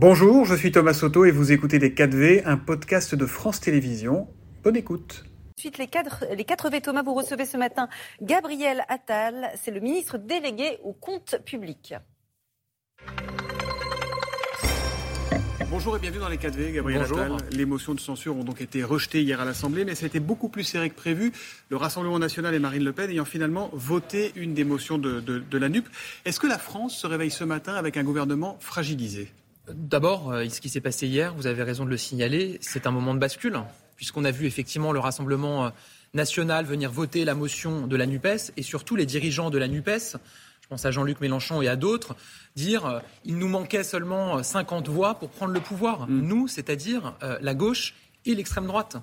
Bonjour, je suis Thomas Soto et vous écoutez Les 4V, un podcast de France Télévisions. Bonne écoute. Ensuite, les 4V, Thomas, vous recevez ce matin Gabriel Attal, c'est le ministre délégué aux comptes publics. Bonjour et bienvenue dans les 4V, Gabriel Attal. Les motions de censure ont donc été rejetées hier à l'Assemblée, mais ça a été beaucoup plus serré que prévu. Le Rassemblement National et Marine Le Pen ayant finalement voté une des motions de la NUPES. Est-ce que la France se réveille ce matin avec un gouvernement fragilisé ? D'abord, ce qui s'est passé hier, vous avez raison de le signaler, c'est un moment de bascule, puisqu'on a vu effectivement le Rassemblement National venir voter la motion de la NUPES et surtout les dirigeants de la NUPES, je pense à Jean-Luc Mélenchon et à d'autres, dire « il nous manquait seulement 50 voix pour prendre le pouvoir ». Nous, c'est-à-dire la gauche et l'extrême droite.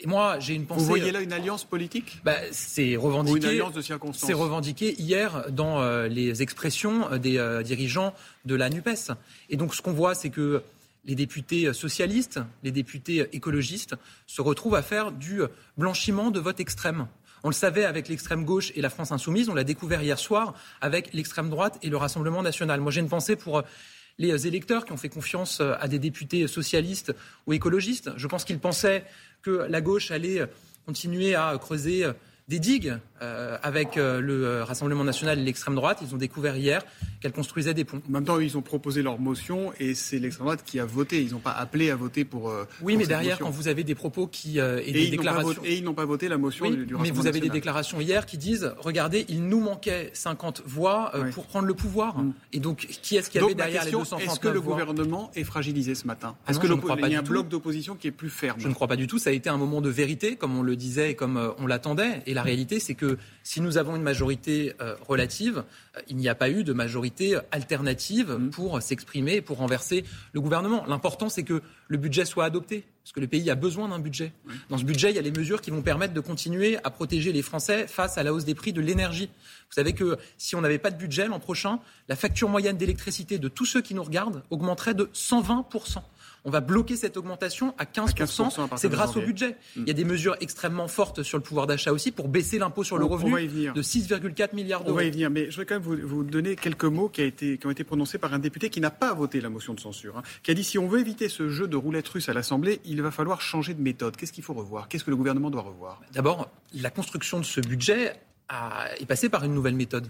Et moi, j'ai une pensée... Vous voyez là une alliance politique ? C'est revendiqué, ou une alliance de circonstances. C'est revendiqué hier dans les expressions des dirigeants de la NUPES. Et donc ce qu'on voit, c'est que les députés socialistes, les députés écologistes se retrouvent à faire du blanchiment de vote extrême. On le savait avec l'extrême gauche et la France Insoumise, on l'a découvert hier soir avec l'extrême droite et le Rassemblement National. Moi, j'ai une pensée pour les électeurs qui ont fait confiance à des députés socialistes ou écologistes. Je pense qu'ils pensaient que la gauche allait continuer à creuser des digues avec le Rassemblement National et l'extrême droite. Ils ont découvert hier qu'elle construisait des ponts. En même temps, ils ont proposé leur motion et c'est l'extrême droite qui a voté. Ils n'ont pas appelé à voter pour oui, pour mais cette derrière, motion. Quand vous avez des propos qui et des déclarations... ils n'ont pas voté la motion du Rassemblement National. Mais vous avez des déclarations hier qui disent « Regardez, il nous manquait 50 voix pour prendre le pouvoir. ». Et donc, qui est-ce qu'il y avait derrière les 239 voix ? Est-ce que le gouvernement est fragilisé ce matin ? Est-ce qu'il y a un bloc d'opposition qui est plus ferme ? Je ne crois pas du tout. Ça a été un moment de vérité, comme on le disait et comme on l'attendait. Et la réalité, c'est que si nous avons une majorité relative, il n'y a pas eu de majorité alternative pour s'exprimer et pour renverser le gouvernement. L'important, c'est que le budget soit adopté, parce que le pays a besoin d'un budget. Oui. Dans ce budget, il y a les mesures qui vont permettre de continuer à protéger les Français face à la hausse des prix de l'énergie. Vous savez que si on n'avait pas de budget l'an prochain, la facture moyenne d'électricité de tous ceux qui nous regardent augmenterait de 120%. On va bloquer cette augmentation à 15%, c'est grâce au budget. Il y a des mesures extrêmement fortes sur le pouvoir d'achat aussi pour baisser l'impôt sur le revenu de 6,4 milliards d'euros. On va y venir, mais je vais quand même vous donner quelques mots qui ont été prononcés par un député qui n'a pas voté la motion de censure, qui a dit si on veut éviter ce jeu de roulette russe à l'Assemblée, il va falloir changer de méthode. Qu'est-ce qu'il faut revoir ? Qu'est-ce que le gouvernement doit revoir ? D'abord, la construction de ce budget est passée par une nouvelle méthode.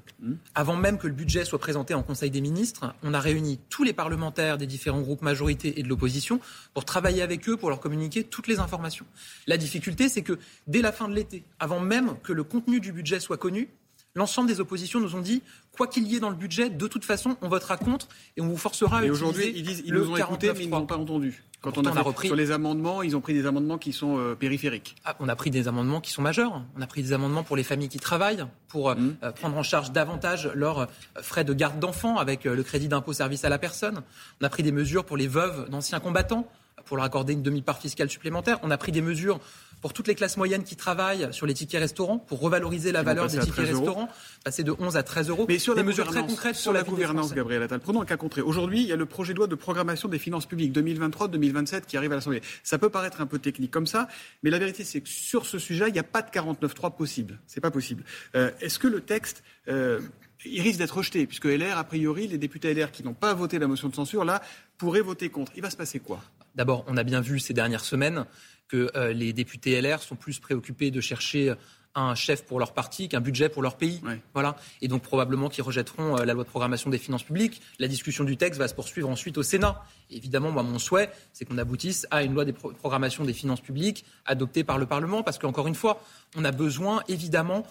Avant même que le budget soit présenté en Conseil des ministres, on a réuni tous les parlementaires des différents groupes majorité et de l'opposition pour travailler avec eux, pour leur communiquer toutes les informations. La difficulté, c'est que dès la fin de l'été, avant même que le contenu du budget soit connu, l'ensemble des oppositions nous ont dit, quoi qu'il y ait dans le budget, de toute façon, on votera contre et on vous forcera à utiliser le 49.3. Aujourd'hui, ils disent qu'ils nous ont écoutés, mais ils ne nous ont pas entendus. Quand on a repris sur les amendements, ils ont pris des amendements qui sont périphériques. On a pris des amendements qui sont majeurs. On a pris des amendements pour les familles qui travaillent, pour prendre en charge davantage leurs frais de garde d'enfants avec le crédit d'impôt service à la personne. On a pris des mesures pour les veuves d'anciens combattants, pour leur accorder une demi-part fiscale supplémentaire. On a pris des mesures pour toutes les classes moyennes qui travaillent sur les tickets restaurants, pour revaloriser la valeur des tickets restaurants, passer de 11 à 13 euros. Mais sur des mesures très concrètes sur la gouvernance, Gabriel Attal, prenons un cas concret. Aujourd'hui, il y a le projet de loi de programmation des finances publiques 2023-2027 qui arrive à l'Assemblée. Ça peut paraître un peu technique comme ça, mais la vérité, c'est que sur ce sujet, il n'y a pas de 49.3 possible. C'est pas possible. Est-ce que le texte... il risque d'être rejeté, puisque LR, a priori, les députés LR qui n'ont pas voté la motion de censure, là, pourraient voter contre. Il va se passer quoi ? D'abord, on a bien vu ces dernières semaines que les députés LR sont plus préoccupés de chercher un chef pour leur parti qu'un budget pour leur pays. Ouais. Voilà. Et donc, probablement qu'ils rejetteront la loi de programmation des finances publiques. La discussion du texte va se poursuivre ensuite au Sénat. Et évidemment, moi, mon souhait, c'est qu'on aboutisse à une loi de programmation des finances publiques adoptée par le Parlement, parce qu'encore une fois, on a besoin, évidemment,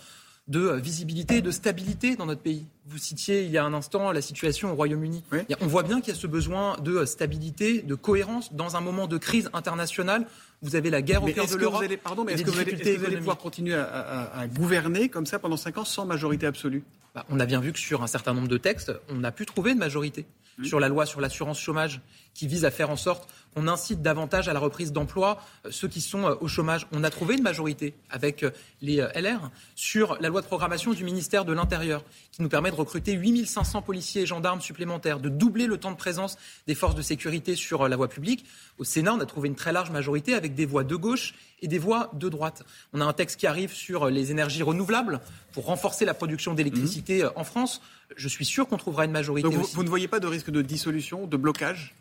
de visibilité, de stabilité dans notre pays. Vous citiez il y a un instant la situation au Royaume-Uni. Oui. On voit bien qu'il y a ce besoin de stabilité, de cohérence. Dans un moment de crise internationale, vous avez la guerre au cœur de l'Europe. Est-ce que vous allez pouvoir continuer à gouverner comme ça pendant 5 ans sans majorité absolue ? On a bien vu que sur un certain nombre de textes, on a pu trouver une majorité. Sur la loi sur l'assurance chômage qui vise à faire en sorte qu'on incite davantage à la reprise d'emploi ceux qui sont au chômage. On a trouvé une majorité avec les LR sur la loi de programmation du ministère de l'Intérieur qui nous permet de recruter 8 500 policiers et gendarmes supplémentaires, de doubler le temps de présence des forces de sécurité sur la voie publique. Au Sénat, on a trouvé une très large majorité avec des voix de gauche et des voix de droite. On a un texte qui arrive sur les énergies renouvelables pour renforcer la production d'électricité en France. Je suis sûr qu'on trouvera une majorité. Donc vous ne voyez pas de risque de dissolution, de blocage ?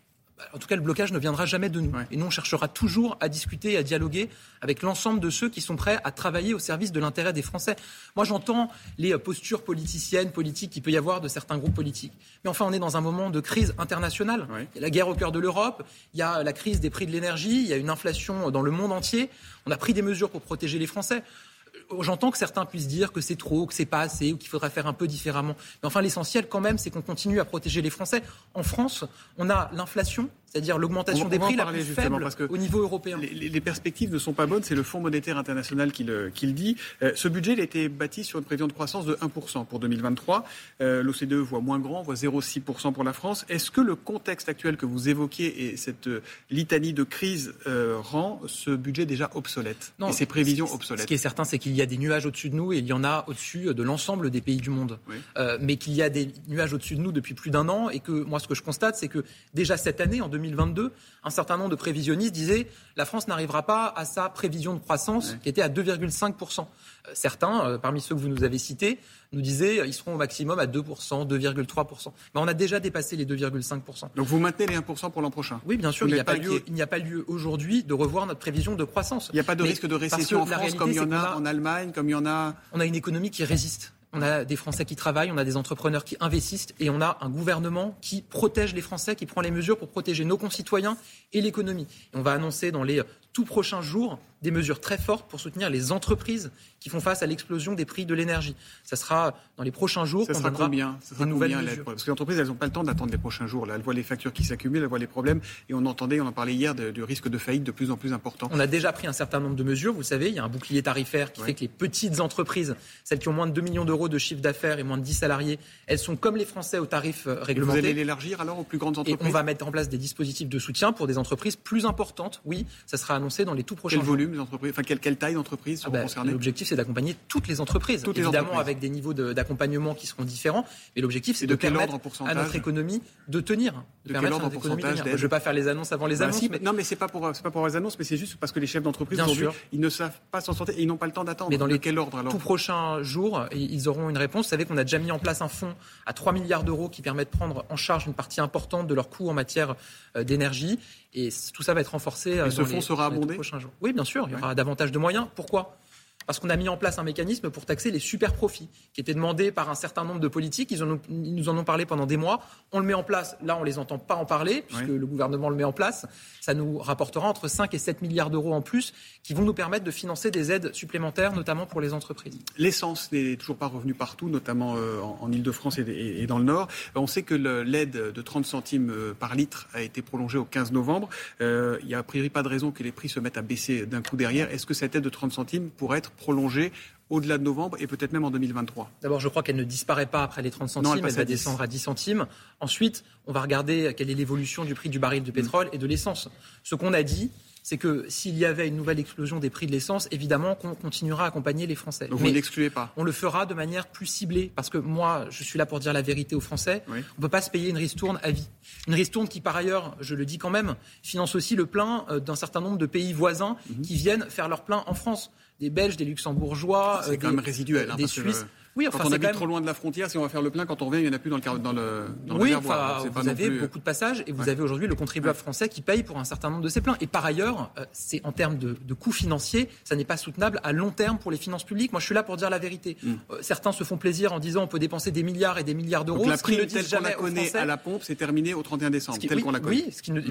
en tout cas, le blocage ne viendra jamais de nous. Ouais. Et nous, on cherchera toujours à discuter et à dialoguer avec l'ensemble de ceux qui sont prêts à travailler au service de l'intérêt des Français. Moi, j'entends les postures politiciennes, politiques qu'il peut y avoir de certains groupes politiques. Mais enfin, on est dans un moment de crise internationale. Ouais. Il y a la guerre au cœur de l'Europe, il y a la crise des prix de l'énergie, il y a une inflation dans le monde entier. On a pris des mesures pour protéger les Français. J'entends que certains puissent dire que c'est trop, que c'est pas assez ou qu'il faudrait faire un peu différemment. Mais enfin, l'essentiel quand même, c'est qu'on continue à protéger les Français. En France, on a l'inflation, c'est-à-dire l'augmentation des prix la plus faible parce que au niveau européen. Les perspectives ne sont pas bonnes, c'est le Fonds Monétaire International qui le dit. Ce budget, il a été bâti sur une prévision de croissance de 1% pour 2023. L'OCDE voit moins grand, voit 0,6% pour la France. Est-ce que le contexte actuel que vous évoquiez et cette litanie de crise rend ce budget déjà obsolète et ces prévisions obsolètes? Ce qui est certain, c'est qu'il y a des nuages au-dessus de nous et il y en a au-dessus de l'ensemble des pays du monde. Oui. Mais qu'il y a des nuages au-dessus de nous depuis plus d'un an et que moi, ce que je constate, c'est que déjà cette année, en 2022, un certain nombre de prévisionnistes disaient la France n'arrivera pas à sa prévision de croissance qui était à 2,5%. Certains, parmi ceux que vous nous avez cités, nous disaient ils seront au maximum à 2%, 2,3%. Mais on a déjà dépassé les 2,5%. Donc vous maintenez les 1% pour l'an prochain? Oui, bien sûr. Il n'y a pas lieu aujourd'hui de revoir notre prévision de croissance. Il n'y a pas de risque de récession en France comme il y en a en Allemagne, comme il y en a... On a une économie qui résiste. On a des Français qui travaillent, on a des entrepreneurs qui investissent et on a un gouvernement qui protège les Français, qui prend les mesures pour protéger nos concitoyens et l'économie. Et on va annoncer dans les tout prochains jours des mesures très fortes pour soutenir les entreprises qui font face à l'explosion des prix de l'énergie. Ça sera dans les prochains jours qu'on donnera des nouvelles mesures. Parce que les entreprises, elles n'ont pas le temps d'attendre les prochains jours. Là, elles voient les factures qui s'accumulent, elles voient les problèmes. Et on en parlait hier, du risque de faillite de plus en plus important. On a déjà pris un certain nombre de mesures. Vous le savez, il y a un bouclier tarifaire qui fait que les petites entreprises, celles qui ont moins de 2 millions d'euros de chiffre d'affaires et moins de 10 salariés, elles sont comme les Français aux tarifs réglementés. Vous allez l'élargir alors aux plus grandes entreprises ? Et on va mettre en place des dispositifs de soutien pour des entreprises plus importantes. Oui, ça sera annoncé dans les tout prochains jours. Quelle taille d'entreprise seront concernées ? L'objectif, c'est d'accompagner toutes les entreprises. Évidemment, avec des niveaux d'accompagnement qui seront différents. Mais l'objectif, c'est de permettre à notre économie de tenir. Je ne vais pas faire les annonces avant les annonces. Si, mais... Non, mais c'est pas pour les annonces, mais c'est juste parce que les chefs d'entreprise, aujourd'hui, ils ne savent pas s'en sortir et ils n'ont pas le temps d'attendre. Mais dans les tout prochains jours, ils auront une réponse. Vous savez qu'on a déjà mis en place un fonds à 3 milliards d'euros qui permet de prendre en charge une partie importante de leurs coûts en matière d'énergie. Et tout ça va être renforcé dans ce fonds sera abondé les prochains jours. Oui, bien sûr, il y aura davantage de moyens. Pourquoi ? Parce qu'on a mis en place un mécanisme pour taxer les super-profits qui était demandé par un certain nombre de politiques. Ils nous en ont parlé pendant des mois. On le met en place. Là, on ne les entend pas en parler puisque le gouvernement le met en place. Ça nous rapportera entre 5 et 7 milliards d'euros en plus qui vont nous permettre de financer des aides supplémentaires, notamment pour les entreprises. L'essence n'est toujours pas revenue partout, notamment en Ile-de-France et dans le Nord. On sait que l'aide de 30 centimes par litre a été prolongée au 15 novembre. Il n'y a a priori pas de raison que les prix se mettent à baisser d'un coup derrière. Est-ce que cette aide de 30 centimes pourrait être prolongée au-delà de novembre et peut-être même en 2023 ? D'abord, je crois qu'elle ne disparaît pas après les 30 centimes, elle va descendre à 10 centimes. Ensuite, on va regarder quelle est l'évolution du prix du baril de pétrole et de l'essence. Ce qu'on a dit, c'est que s'il y avait une nouvelle explosion des prix de l'essence, évidemment qu'on continuera à accompagner les Français. Donc vous ne l'excluez pas ? On le fera de manière plus ciblée, parce que moi, je suis là pour dire la vérité aux Français. Oui. On ne peut pas se payer une ristourne à vie. Une ristourne qui, par ailleurs, je le dis quand même, finance aussi le plein d'un certain nombre de pays voisins qui viennent faire leur plein en France. Des Belges, des Luxembourgeois, c'est quand même résiduel, des Suisses. Oui, enfin, quand on habite trop loin de la frontière, si on va faire le plein, quand on revient, il n'y en a plus dans le réservoir. Enfin, vous avez beaucoup de passages et vous avez aujourd'hui le contribuable français qui paye pour un certain nombre de ces pleins. Et par ailleurs, c'est en termes de coûts financiers, ça n'est pas soutenable à long terme pour les finances publiques. Moi, je suis là pour dire la vérité. Certains se font plaisir en disant on peut dépenser des milliards et des milliards d'euros. Donc la prime telle qu'on la connaît à la pompe, c'est terminé au 31 décembre.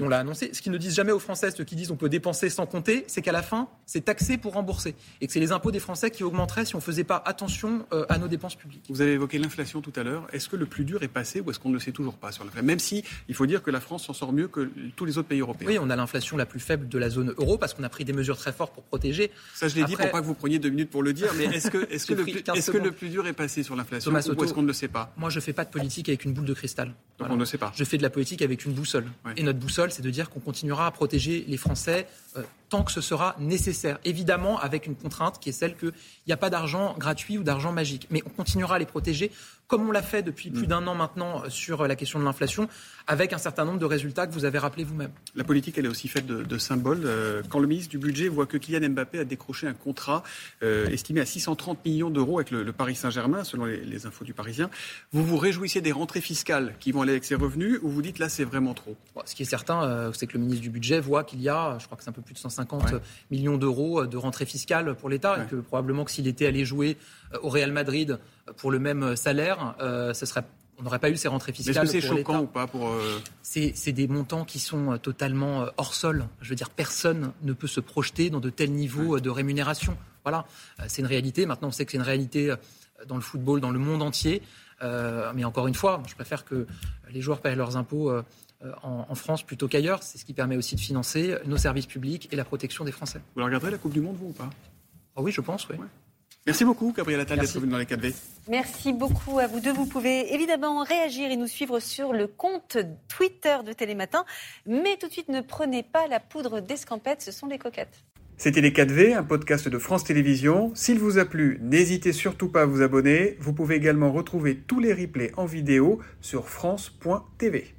On l'a annoncé. Ce qu'ils ne disent jamais aux Français, ceux qui disent on peut dépenser sans compter, c'est qu'à la fin, c'est taxé pour rembourser et que c'est les impôts des Français qui augmenteraient si on faisait pas attention à nos dépenses publiques. Vous avez évoqué l'inflation tout à l'heure. Est-ce que le plus dur est passé ou est-ce qu'on ne le sait toujours pas sur l'inflation ? Même si il faut dire que la France s'en sort mieux que tous les autres pays européens. Oui, on a l'inflation la plus faible de la zone euro parce qu'on a pris des mesures très fortes pour protéger. Ça, je l'ai dit pour pas que vous preniez 2 minutes pour le dire. Mais est-ce que le plus dur est passé sur l'inflation ou est-ce qu'on ne le sait pas ? Moi, je fais pas de politique avec une boule de cristal. Donc on ne le sait pas. Je fais de la politique avec une boussole. Ouais. Et notre boussole, c'est de dire qu'on continuera à protéger les Français tant que ce sera nécessaire. Évidemment, avec une contrainte qui est celle qu'il n'y a pas d'argent gratuit ou d'argent magique. Mais on continuera à les protéger comme on l'a fait depuis plus d'un an maintenant sur la question de l'inflation, avec un certain nombre de résultats que vous avez rappelés vous-même. La politique, elle est aussi faite de symboles. Quand le ministre du Budget voit que Kylian Mbappé a décroché un contrat estimé à 630 millions d'euros avec le Paris Saint-Germain, selon les infos du Parisien, vous vous réjouissez des rentrées fiscales qui vont aller avec ses revenus, ou vous dites là, c'est vraiment trop ? Ce qui est certain, c'est que le ministre du Budget voit qu'il y a, je crois que c'est un peu plus de 150 millions d'euros de rentrées fiscales pour l'État, et que probablement que s'il était allé jouer au Real Madrid pour le même salaire, on n'aurait pas eu ces rentrées fiscales. Est-ce que c'est choquant ou pas pour c'est des montants qui sont totalement hors sol. Je veux dire, personne ne peut se projeter dans de tels niveaux de rémunération. Voilà, c'est une réalité. Maintenant, on sait que c'est une réalité dans le football, dans le monde entier. Mais encore une fois, je préfère que les joueurs payent leurs impôts en France plutôt qu'ailleurs. C'est ce qui permet aussi de financer nos services publics et la protection des Français. Vous la regarderez, la Coupe du Monde, vous, ou pas ? Ah oui, je pense, oui. Ouais. Merci beaucoup, Gabriel Attal, d'être venu dans les 4V. Merci beaucoup à vous deux. Vous pouvez évidemment réagir et nous suivre sur le compte Twitter de Télématin. Mais tout de suite, ne prenez pas la poudre d'escampette, ce sont les coquettes. C'était les 4V, un podcast de France Télévisions. S'il vous a plu, n'hésitez surtout pas à vous abonner. Vous pouvez également retrouver tous les replays en vidéo sur france.tv.